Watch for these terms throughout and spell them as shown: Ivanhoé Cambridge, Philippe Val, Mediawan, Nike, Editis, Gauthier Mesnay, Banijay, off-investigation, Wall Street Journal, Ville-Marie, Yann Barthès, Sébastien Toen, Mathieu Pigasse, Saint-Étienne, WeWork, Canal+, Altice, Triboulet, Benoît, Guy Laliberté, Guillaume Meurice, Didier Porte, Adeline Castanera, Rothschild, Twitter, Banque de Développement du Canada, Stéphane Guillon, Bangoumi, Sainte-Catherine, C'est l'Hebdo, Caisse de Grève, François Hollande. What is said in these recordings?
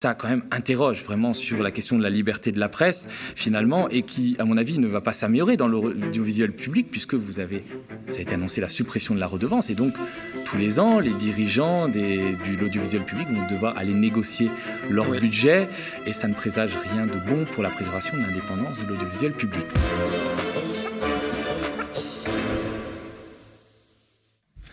Ça, quand même, interroge vraiment sur la question de la liberté de la presse, finalement, et qui, à mon avis, ne va pas s'améliorer dans l'audiovisuel public, puisque vous avez, ça a été annoncé, la suppression de la redevance. Et donc, tous les ans, les dirigeants de l'audiovisuel public vont devoir aller négocier leur budget, et ça ne présage rien de bon pour la préservation de l'indépendance de l'audiovisuel public.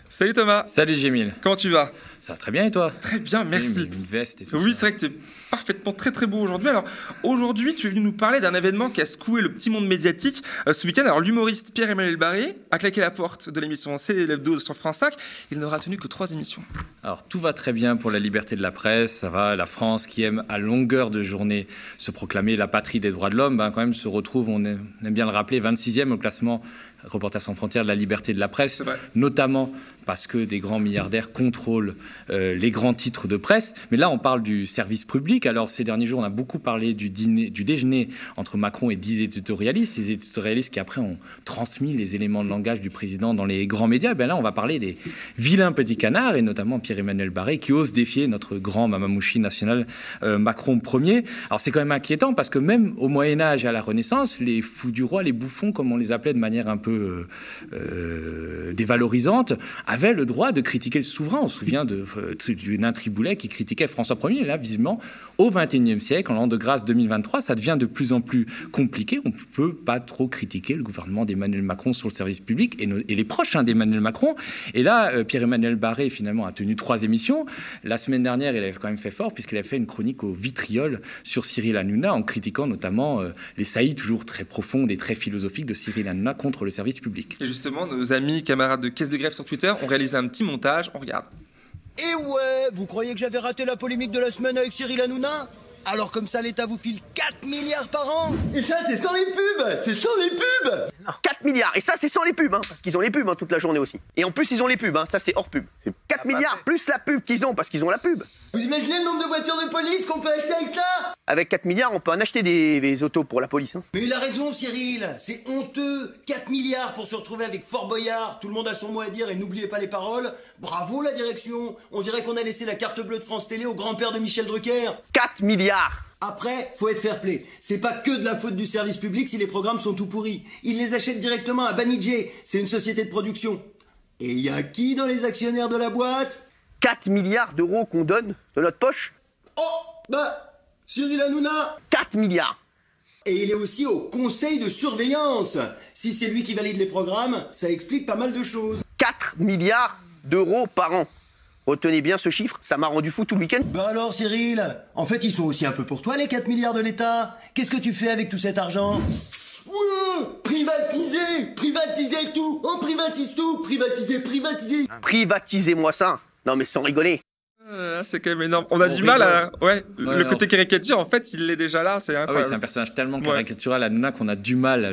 Salut Thomas. Salut Gémil. Comment tu vas? Ça va très bien et toi? Très bien, merci. Une veste et tout. Oui, c'est vrai que tu es parfaitement très beau aujourd'hui. Alors aujourd'hui, tu es venu nous parler d'un événement qui a secoué le petit monde médiatique ce week-end. Alors l'humoriste Pierre-Emmanuel Barré a claqué la porte de l'émission C'est l'Hebdo sur France 5. Il n'aura tenu que 3 émissions. Alors tout va très bien pour la liberté de la presse. Ça va, la France qui aime à longueur de journée se proclamer la patrie des droits de l'homme, ben, quand même se retrouve, on aime bien le rappeler, 26e au classement Reporters sans frontières de la liberté de la presse, notamment parce que des grands milliardaires contrôlent les grands titres de presse. Mais là, on parle du service public. Alors, ces derniers jours, on a beaucoup parlé du déjeuner entre Macron et 10 éditorialistes. Ces éditorialistes qui, après, ont transmis les éléments de langage du président dans les grands médias. Ben là, on va parler des vilains petits canards, et notamment Pierre-Emmanuel Barré, qui ose défier notre grand mamamouchi national Macron Ier. Alors, c'est quand même inquiétant, parce que même au Moyen-Âge et à la Renaissance, les fous du roi, les bouffons, comme on les appelait de manière un peu dévalorisante, avait le droit de critiquer le souverain. On se souvient du nain Triboulet qui critiquait François Ier. Et là, visiblement, au XXIe siècle, en l'an de grâce 2023, ça devient de plus en plus compliqué. On ne peut pas trop critiquer le gouvernement d'Emmanuel Macron sur le service public et les proches d'Emmanuel Macron. Et là, Pierre-Emmanuel Barré, finalement, a tenu 3 émissions. La semaine dernière, il avait quand même fait fort, puisqu'il avait fait une chronique au vitriol sur Cyril Hanouna, en critiquant notamment les saillies toujours très profondes et très philosophiques de Cyril Hanouna contre le service public. Et justement, nos amis camarades de Caisse de Grève sur Twitter ont réalisé un petit montage, on regarde. Eh ouais, vous croyez que j'avais raté la polémique de la semaine avec Cyril Hanouna? Alors comme ça, l'État vous file 4 milliards par an. Et ça, c'est sans les pubs. C'est sans les pubs. Non. 4 milliards. Et ça, c'est sans les pubs, hein, parce qu'ils ont les pubs, hein, toute la journée aussi. Et en plus, ils ont les pubs, hein, ça, c'est hors pub. C'est 4 milliards plus la pub qu'ils ont, parce qu'ils ont la pub. Vous imaginez le nombre de voitures de police qu'on peut acheter avec ça? Avec 4 milliards, on peut en acheter des autos pour la police. Hein. Mais il a raison, Cyril. C'est honteux. 4 milliards pour se retrouver avec Fort Boyard. Tout le monde a son mot à dire et n'oubliez pas les paroles. Bravo, la direction. On dirait qu'on a laissé la carte bleue de France Télé au grand-père de Michel Drucker. 4 milliards. Après, faut être fair play. C'est pas que de la faute du service public si les programmes sont tout pourris. Ils les achètent directement à Banijay. C'est une société de production. Et il y a qui dans les actionnaires de la boîte? 4 milliards d'euros qu'on donne de notre poche. Oh, bah, Cyril Hanouna. 4 milliards. Et il est aussi au conseil de surveillance. Si c'est lui qui valide les programmes, ça explique pas mal de choses. 4 milliards d'euros par an. Retenez bien ce chiffre, ça m'a rendu fou tout le week-end. Bah alors Cyril, en fait ils sont aussi un peu pour toi les 4 milliards de l'État. Qu'est-ce que tu fais avec tout cet argent? Ouais, privatiser tout, on privatise tout, privatiser. Privatisez-moi ça, non mais sans rigoler. C'est quand même énorme. On a du mal à... le côté caricature, en fait, il est déjà là. C'est incroyable. Ah oui, c'est un personnage tellement caricatural à Hanouna qu'on a du mal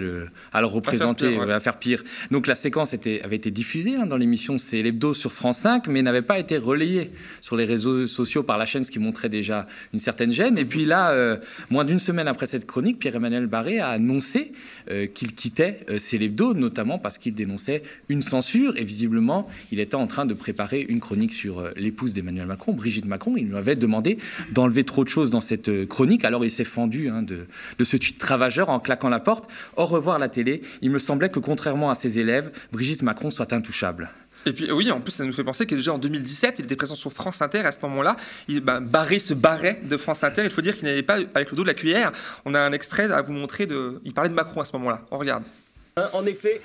à le représenter, à faire pire. Donc la séquence avait été diffusée dans l'émission C'est l'Hebdo sur France 5, mais n'avait pas été relayée sur les réseaux sociaux par la chaîne, ce qui montrait déjà une certaine gêne. Et puis là, moins d'une semaine après cette chronique, Pierre-Emmanuel Barré a annoncé qu'il quittait C'est l'Hebdo, notamment parce qu'il dénonçait une censure. Et visiblement, il était en train de préparer une chronique sur l'épouse d'Emmanuel Macron, Brigitte Macron. Il lui avait demandé d'enlever trop de choses dans cette chronique. Alors il s'est fendu de ce tweet ravageur en claquant la porte. Au revoir la télé, il me semblait que contrairement à ses élèves, Brigitte Macron soit intouchable. Et puis oui, en plus ça nous fait penser que déjà en 2017, il était présent sur France Inter. À ce moment-là, Barré se barrait de France Inter. Il faut dire qu'il n'allait pas avec le dos de la cuillère. On a un extrait à vous montrer. Il parlait de Macron à ce moment-là. On regarde. En effet,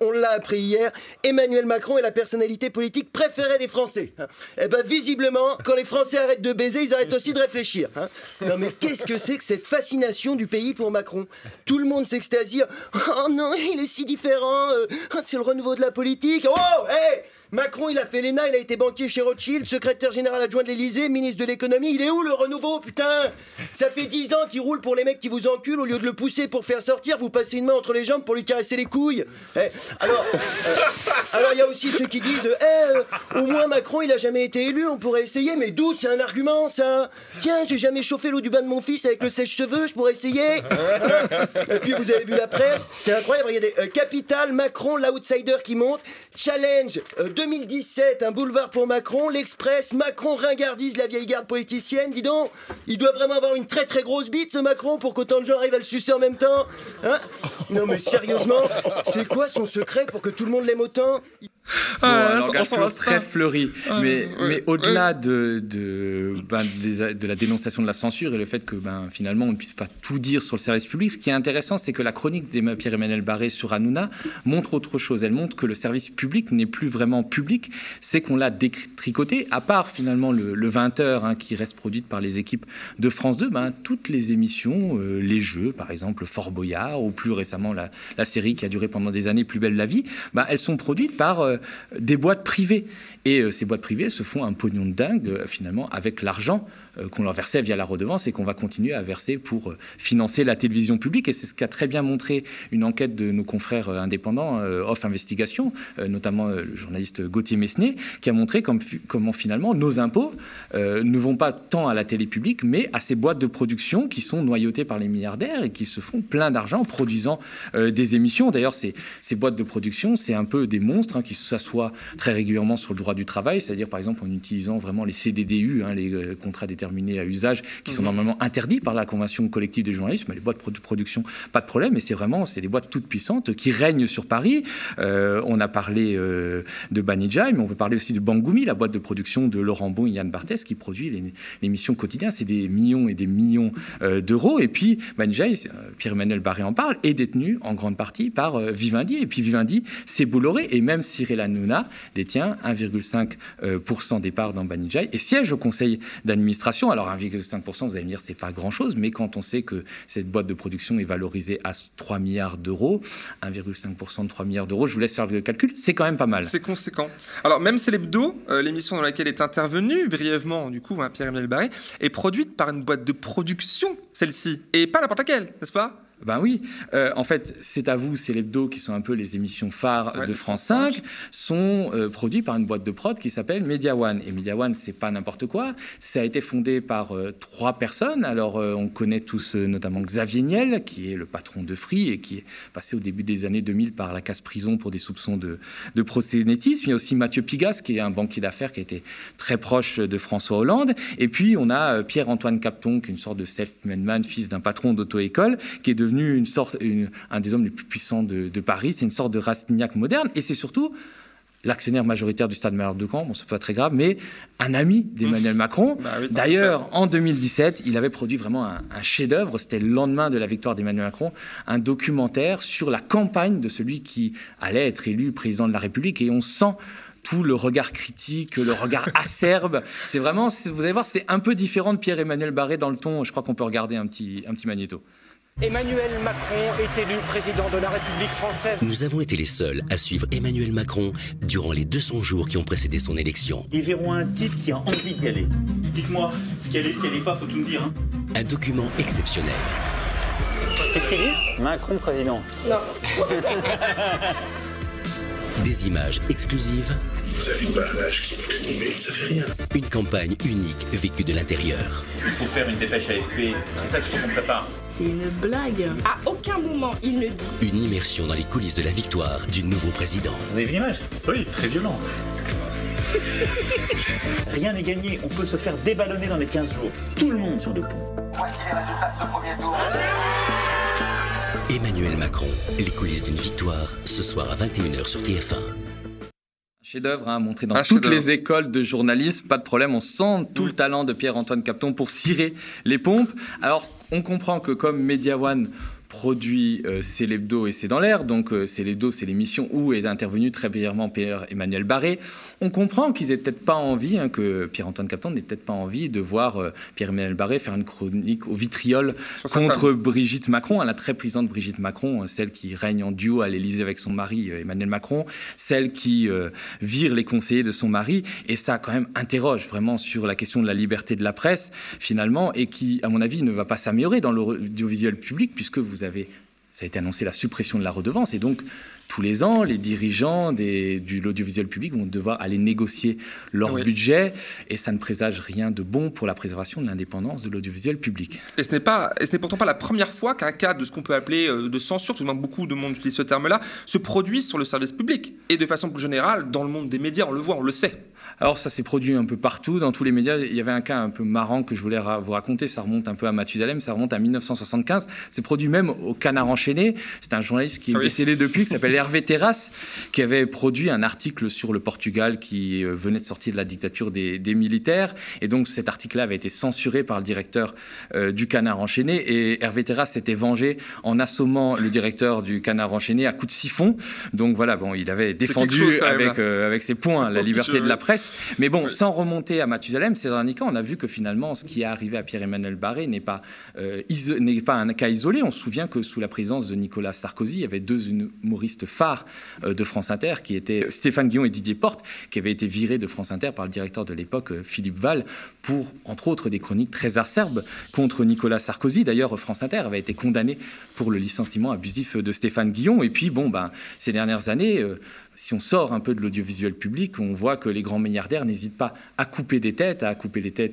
on l'a appris hier, Emmanuel Macron est la personnalité politique préférée des Français. Eh ben, visiblement, quand les Français arrêtent de baiser, ils arrêtent aussi de réfléchir. Non mais qu'est-ce que c'est que cette fascination du pays pour Macron? Tout le monde s'extasie. Oh non, il est si différent, c'est le renouveau de la politique. Oh, hey, Macron, il a fait l'ENA, il a été banquier chez Rothschild, secrétaire général adjoint de l'Élysée, ministre de l'économie. Il est où le renouveau, putain? Ça fait 10 ans qu'il roule pour les mecs qui vous enculent. Au lieu de le pousser pour faire sortir, vous passez une main entre les jambes pour lui caresser les couilles. Eh, alors il y a aussi ceux qui disent au moins Macron, il a jamais été élu, on pourrait essayer. Mais d'où c'est un argument, ça? Tiens, j'ai jamais chauffé l'eau du bain de mon fils avec le sèche-cheveux, je pourrais essayer. Et puis vous avez vu la presse, c'est incroyable. Regardez, Capital, Macron, l'outsider qui monte. Challenge 2017, un boulevard pour Macron, l'Express, Macron ringardise la vieille garde politicienne, dis donc, il doit vraiment avoir une très très grosse bite ce Macron pour qu'autant de gens arrivent à le sucer en même temps, hein? Non mais sérieusement, c'est quoi son secret pour que tout le monde l'aime autant? Ah, bon, un langage très fleuri, mais au-delà de la dénonciation de la censure et le fait que finalement on ne puisse pas tout dire sur le service public, ce qui est intéressant, c'est que la chronique de Pierre-Emmanuel Barré sur Hanouna montre autre chose. Elle montre que le service public n'est plus vraiment public, c'est qu'on l'a détricoté, à part finalement le 20h qui reste produite par les équipes de France 2, toutes les émissions, les jeux par exemple, Fort Boyard, ou plus récemment la série qui a duré pendant des années, Plus belle la vie, elles sont produites par des boîtes privées. Et ces boîtes privées se font un pognon de dingue, finalement, avec l'argent qu'on leur versait via la redevance et qu'on va continuer à verser pour financer la télévision publique. Et c'est ce qu'a très bien montré une enquête de nos confrères indépendants, off-investigation, notamment le journaliste Gauthier Mesnay, qui a montré comment finalement nos impôts ne vont pas tant à la télé publique, mais à ces boîtes de production qui sont noyautées par les milliardaires et qui se font plein d'argent en produisant des émissions. D'ailleurs, ces boîtes de production, c'est un peu des monstres qui s'assoient très régulièrement sur le droit du travail, c'est-à-dire par exemple en utilisant vraiment les CDDU, les contrats déterminés à usage, qui sont normalement interdits par la convention collective des journalistes, mais les boîtes de production, pas de problème, et c'est des boîtes toutes puissantes qui règnent sur Paris. On a parlé de Banijay, mais on peut parler aussi de Bangoumi, la boîte de production de Laurent Bon et Yann Barthès, qui produit l'émission quotidienne. C'est des millions et des millions d'euros, et puis Banijay, Pierre-Emmanuel Barré en parle, est détenu en grande partie par Vivendi, et puis Vivendi, c'est Bolloré, et même Cyril Hanouna détient 1,5% des parts dans Banijay et siège au conseil d'administration. Alors 1,5%, vous allez me dire, c'est pas grand-chose, mais quand on sait que cette boîte de production est valorisée à 3 milliards d'euros, 1,5% de 3 milliards d'euros, je vous laisse faire le calcul, c'est quand même pas mal. C'est conséquent. Alors même C'est l'Hebdo, l'émission dans laquelle est intervenue brièvement, du coup, Pierre-Emmanuel Barré, est produite par une boîte de production, celle-ci, et pas n'importe laquelle, n'est-ce pas ? Ben oui, en fait, C'est à vous, C'est l'Hebdo, qui sont un peu les émissions phares de France 5, sont produits par une boîte de prod qui s'appelle Mediawan. Et Mediawan, c'est pas n'importe quoi. Ça a été fondé par 3 personnes. Alors, on connaît tous notamment Xavier Niel, qui est le patron de Free et qui est passé au début des années 2000 par la casse-prison pour des soupçons de prosénétisme. Il y a aussi Mathieu Pigasse, qui est un banquier d'affaires qui a été très proche de François Hollande. Et puis, on a Pierre-Antoine Capton, qui est une sorte de self-made man, fils d'un patron d'auto-école, qui est devenu un des hommes les plus puissants de Paris. C'est une sorte de Rastignac moderne. Et c'est surtout l'actionnaire majoritaire du stade Malherbe de Caen, bon, c'est pas très grave, mais un ami d'Emmanuel Macron. Bah oui, d'ailleurs, en 2017, il avait produit vraiment un chef-d'œuvre. C'était le lendemain de la victoire d'Emmanuel Macron, un documentaire sur la campagne de celui qui allait être élu président de la République. Et on sent tout le regard critique, le regard acerbe. C'est vraiment, vous allez voir, c'est un peu différent de Pierre-Emmanuel Barré dans le ton. Je crois qu'on peut regarder un petit magnéto. Emmanuel Macron est élu président de la République française. Nous avons été les seuls à suivre Emmanuel Macron durant les 200 jours qui ont précédé son élection. Ils verront un type qui a envie d'y aller. Dites-moi ce qu'elle est pas, faut tout me dire. Hein. Un document exceptionnel. C'est fini ? Macron président. Non. Des images exclusives. Vous avez pas un âge qu'il faut tomber, ça fait rien. Une campagne unique vécue de l'intérieur. Il faut faire une dépêche AFP, c'est ça qu'il faut qu'on prépare. C'est une blague. À aucun moment il ne dit. Une immersion dans les coulisses de la victoire du nouveau président. Vous avez vu l'image? Oui, très violente. Rien n'est gagné, on peut se faire déballonner dans les 15 jours. Tout le monde sur le pont. Voici les résultats de ce premier tour. Emmanuel Macron, les coulisses d'une victoire, ce soir à 21h sur TF1. Chef-d'œuvre, montré dans toutes les écoles de journalisme, pas de problème, on sent tout le talent de Pierre-Antoine Capton pour cirer les pompes. Alors, on comprend que comme Mediawan produit C'est l'Hebdo et C'est dans l'air, donc C'est l'Hebdo, c'est l'émission où est intervenu très brièvement Pierre-Emmanuel Barré, on comprend qu'ils n'aient peut-être pas envie, que Pierre-Antoine Capton n'ait peut-être pas envie de voir Pierre-Emmanuel Barré faire une chronique au vitriol contre Brigitte Macron, la très puissante Brigitte Macron, celle qui règne en duo à l'Élysée avec son mari Emmanuel Macron, celle qui vire les conseillers de son mari, et ça quand même interroge vraiment sur la question de la liberté de la presse, finalement, et qui, à mon avis, ne va pas s'améliorer dans l'audiovisuel public, puisque vous avez ça a été annoncé la suppression de la redevance. Et donc, tous les ans, les dirigeants de l'audiovisuel public vont devoir aller négocier leur budget. Et ça ne présage rien de bon pour la préservation de l'indépendance de l'audiovisuel public. Et ce n'est pourtant pas la première fois qu'un cas de ce qu'on peut appeler de censure, tout le monde, beaucoup de monde utilise ce terme-là, se produit sur le service public. Et de façon plus générale, dans le monde des médias, on le voit, on le sait. Alors ça s'est produit un peu partout, dans tous les médias. Il y avait un cas un peu marrant que je voulais vous raconter, ça remonte un peu à Mathusalem, ça remonte à 1975. C'est produit même au Canard Enchaîné. C'est un journaliste qui est décédé depuis, qui s'appelle Hervé Terras, qui avait produit un article sur le Portugal qui venait de sortir de la dictature des militaires. Et donc cet article-là avait été censuré par le directeur du Canard Enchaîné. Et Hervé Terras s'était vengé en assommant le directeur du Canard Enchaîné à coups de siphon. Donc voilà, bon, il avait défendu avec ses poings la liberté de la presse. Mais bon, sans remonter à Mathusalem, ces derniers cas, on a vu que finalement, ce qui est arrivé à Pierre-Emmanuel Barré n'est pas un cas isolé. On se souvient que sous la présidence de Nicolas Sarkozy, il y avait deux humoristes phares de France Inter, qui étaient Stéphane Guillon et Didier Porte, qui avaient été virés de France Inter par le directeur de l'époque, Philippe Val, pour, entre autres, des chroniques très acerbes contre Nicolas Sarkozy. D'ailleurs, France Inter avait été condamnée pour le licenciement abusif de Stéphane Guillon. Et puis, bon, ben, ces dernières années... Si on sort un peu de l'audiovisuel public, on voit que les grands milliardaires n'hésitent pas à couper des têtes,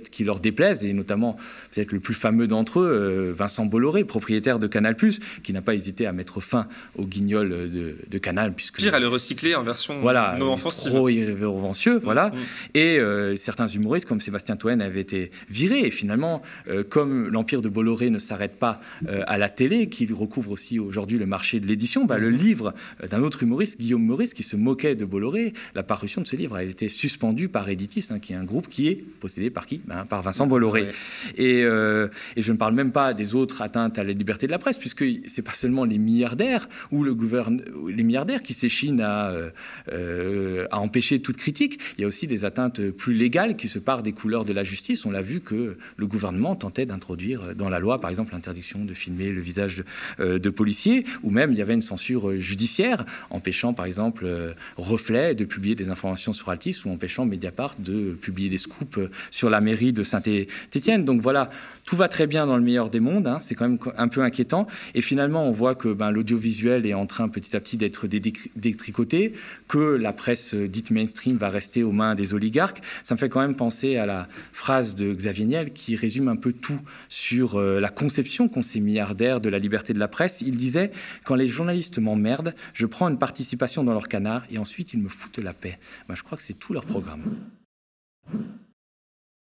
qui leur déplaisent, et notamment peut-être le plus fameux d'entre eux, Vincent Bolloré, propriétaire de Canal+, qui n'a pas hésité à mettre fin aux guignols de Canal. Pire, à le recycler en version non offensive. Trop irrévérencieux, voilà. Et certains humoristes, comme Sébastien Toen, avaient été virés. Et finalement, comme l'empire de Bolloré ne s'arrête pas à la télé, qu'il recouvre aussi aujourd'hui le marché de l'édition, le livre d'un autre humoriste, Guillaume Meurice, qui se moquait de Bolloré, la parution de ce livre a été suspendue par Editis, qui est un groupe qui est possédé par qui ? Par Vincent Bolloré. Et je ne parle même pas des autres atteintes à la liberté de la presse, puisque c'est pas seulement les milliardaires ou les milliardaires qui s'échinent à empêcher toute critique. Il y a aussi des atteintes plus légales qui se parent des couleurs de la justice. On l'a vu que le gouvernement tentait d'introduire dans la loi, par exemple, l'interdiction de filmer le visage de policiers, ou même il y avait une censure judiciaire empêchant, par exemple, Reflet de publier des informations sur Altice ou empêchant Mediapart de publier des scoops sur la mairie de Saint-Étienne. Donc voilà, tout va très bien dans le meilleur des mondes, c'est quand même un peu inquiétant. Et finalement, on voit que l'audiovisuel est en train petit à petit d'être détricoté, que la presse dite mainstream va rester aux mains des oligarques. Ça me fait quand même penser à la phrase de Xavier Niel qui résume un peu tout sur la conception qu'ont ces milliardaires de la liberté de la presse. Il disait « Quand les journalistes m'emmerdent, je prends une participation dans leur canal. Et ensuite, ils me foutent la paix. » Je crois que c'est tout leur programme.